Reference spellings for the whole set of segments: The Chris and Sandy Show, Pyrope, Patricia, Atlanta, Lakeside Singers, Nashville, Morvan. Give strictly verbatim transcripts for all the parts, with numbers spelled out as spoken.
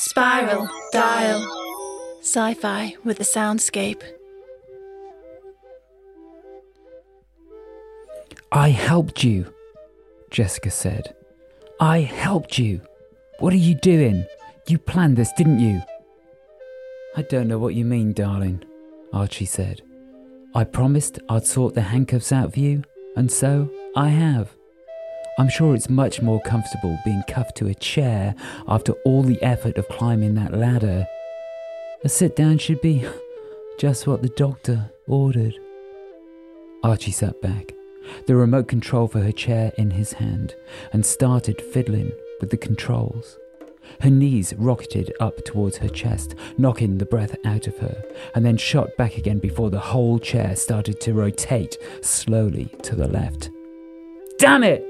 Spiral Dial. Sci-fi with a soundscape. I helped you, Jessica said. I helped you. What are you doing? You planned this, didn't you? I don't know what you mean, darling, Archie said. I promised I'd sort the handcuffs out for you, and so I have. I'm sure it's much more comfortable being cuffed to a chair after all the effort of climbing that ladder. A sit-down should be just what the doctor ordered. Archie sat back, the remote control for her chair in his hand, and started fiddling with the controls. Her knees rocketed up towards her chest, knocking the breath out of her, and then shot back again before the whole chair started to rotate slowly to the left. Damn it!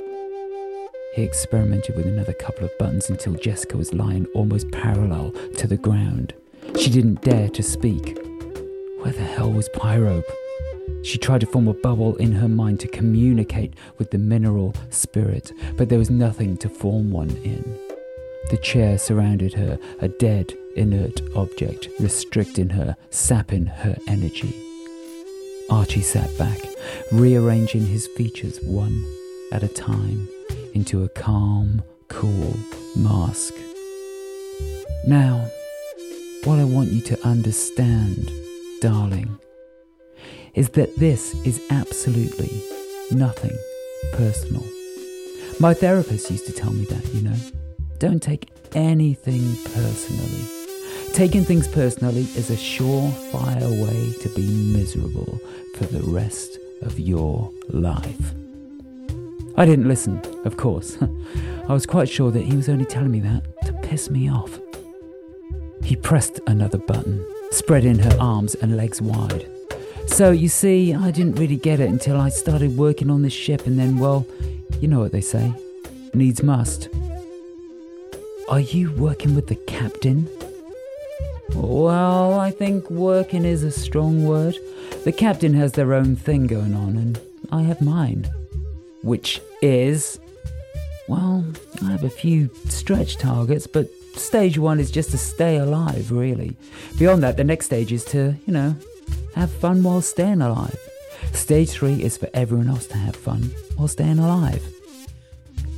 He experimented with another couple of buttons until Jessica was lying almost parallel to the ground. She didn't dare to speak. Where the hell was Pyrope? She tried to form a bubble in her mind to communicate with the mineral spirit, but there was nothing to form one in. The chair surrounded her, a dead, inert object, restricting her, sapping her energy. Archie sat back, rearranging his features one at a time into a calm, cool mask. Now, what I want you to understand, darling, is that this is absolutely nothing personal. My therapist used to tell me that, you know. Don't take anything personally. Taking things personally is a surefire way to be miserable for the rest of your life. I didn't listen, of course. I was quite sure that he was only telling me that to piss me off. He pressed another button, spreading her arms and legs wide. So, you see, I didn't really get it until I started working on the ship, and then, well, you know what they say, needs must. Are you working with the captain? Well, I think working is a strong word. The captain has their own thing going on, and I have mine. Which is... well, I have a few stretch targets, but stage one is just to stay alive, really. Beyond that, the next stage is to, you know, have fun while staying alive. Stage three is for everyone else to have fun while staying alive.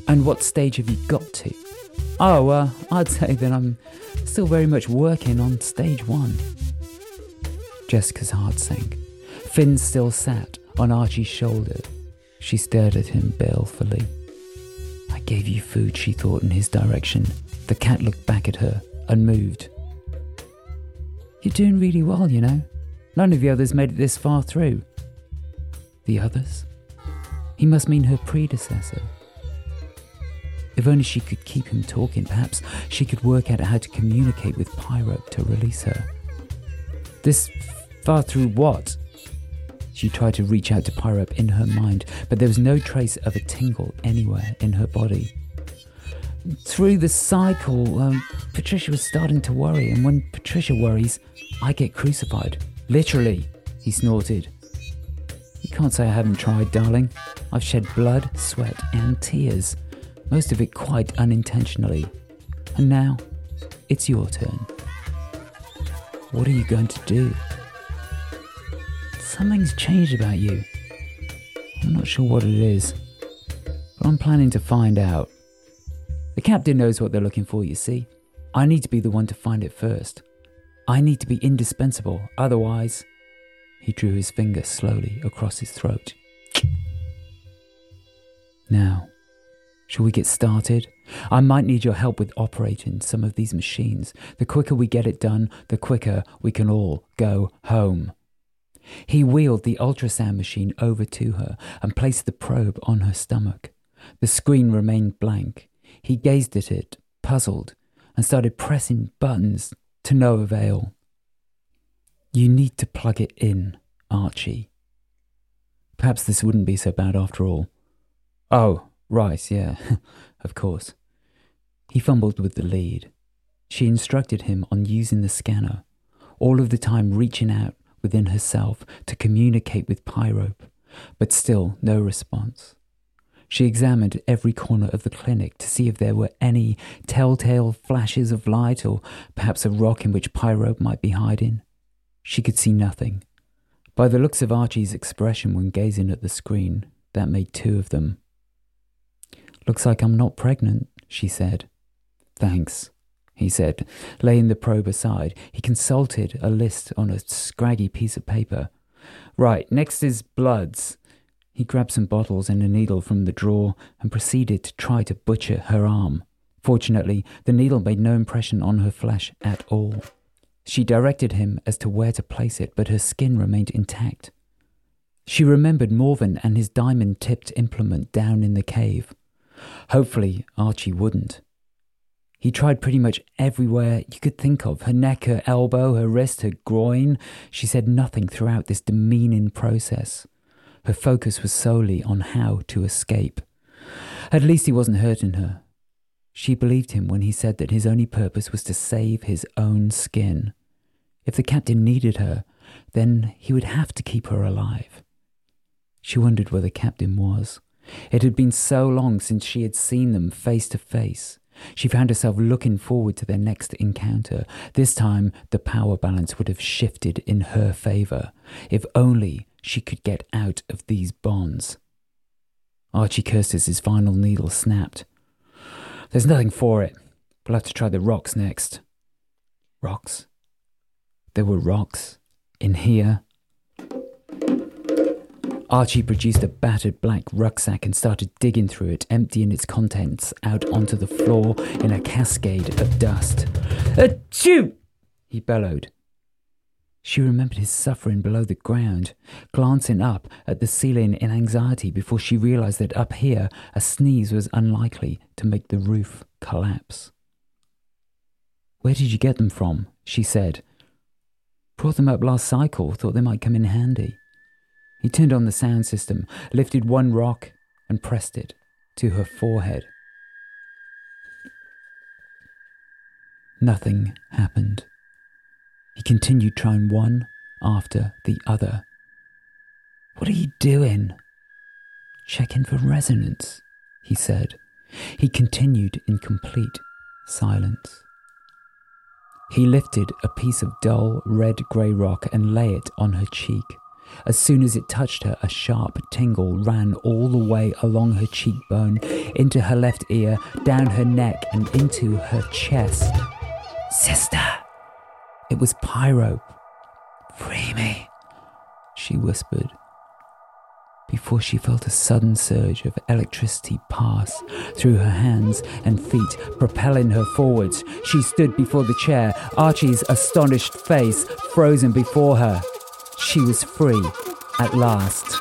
And what stage have you got to? Oh, uh, I'd say that I'm still very much working on stage one. Jessica's heart sank. Finn still sat on Archie's shoulder. She stared at him balefully. I gave you food, she thought in his direction. The cat looked back at her, unmoved. You're doing really well, you know. None of the others made it this far through. The others? He must mean her predecessor. If only she could keep him talking, perhaps she could work out how to communicate with Pyrope to release her. This far through what? She tried to reach out to Pyrope in her mind, but there was no trace of a tingle anywhere in her body. Through the cycle, um, Patricia was starting to worry, and when Patricia worries, I get crucified. Literally, he snorted. You can't say I haven't tried, darling. I've shed blood, sweat, and tears. Most of it quite unintentionally. And now, it's your turn. What are you going to do? Something's changed about you. I'm not sure what it is, but I'm planning to find out. The captain knows what they're looking for, you see. I need to be the one to find it first. I need to be indispensable, otherwise... He drew his finger slowly across his throat. Now... shall we get started? I might need your help with operating some of these machines. The quicker we get it done, the quicker we can all go home. He wheeled the ultrasound machine over to her and placed the probe on her stomach. The screen remained blank. He gazed at it, puzzled, and started pressing buttons to no avail. You need to plug it in, Archie. Perhaps this wouldn't be so bad after all. Oh, right, yeah, of course. He fumbled with the lead. She instructed him on using the scanner, all of the time reaching out within herself to communicate with Pyrope, but still no response. She examined every corner of the clinic to see if there were any telltale flashes of light or perhaps a rock in which Pyrope might be hiding. She could see nothing. By the looks of Archie's expression when gazing at the screen, that made two of them. "Looks like I'm not pregnant," she said. "Thanks," he said, laying the probe aside. He consulted a list on a scraggy piece of paper. "Right, next is bloods." He grabbed some bottles and a needle from the drawer and proceeded to try to butcher her arm. Fortunately, the needle made no impression on her flesh at all. She directed him as to where to place it, but her skin remained intact. She remembered Morvan and his diamond-tipped implement down in the cave. Hopefully, Archie wouldn't. He tried pretty much everywhere you could think of. Her neck, her elbow, her wrist, her groin. She said nothing throughout this demeaning process. Her focus was solely on how to escape. At least he wasn't hurting her. She believed him when he said that his only purpose was to save his own skin. If the captain needed her, then he would have to keep her alive. She wondered where the captain was. It had been so long since she had seen them face to face. She found herself looking forward to their next encounter. This time, the power balance would have shifted in her favour. If only she could get out of these bonds. Archie cursed as his final needle snapped. "There's nothing for it. We'll have to try the rocks next." Rocks? There were rocks in here. Archie produced a battered black rucksack and started digging through it, emptying its contents out onto the floor in a cascade of dust. "Achoo!" he bellowed. She remembered his suffering below the ground, glancing up at the ceiling in anxiety before she realised that up here a sneeze was unlikely to make the roof collapse. "Where did you get them from?" she said. "Brought them up last cycle, thought they might come in handy." He turned on the sound system, lifted one rock and pressed it to her forehead. Nothing happened. He continued trying one after the other. "What are you doing?" "Checking for resonance," he said. He continued in complete silence. He lifted a piece of dull red-grey rock and lay it on her cheek. As soon as it touched her, a sharp tingle ran all the way along her cheekbone, into her left ear, down her neck and into her chest. "Sister!" It was Pyrope. "Free me," she whispered, before she felt a sudden surge of electricity pass through her hands and feet, propelling her forwards. She stood before the chair, Archie's astonished face frozen before her. She was free at last.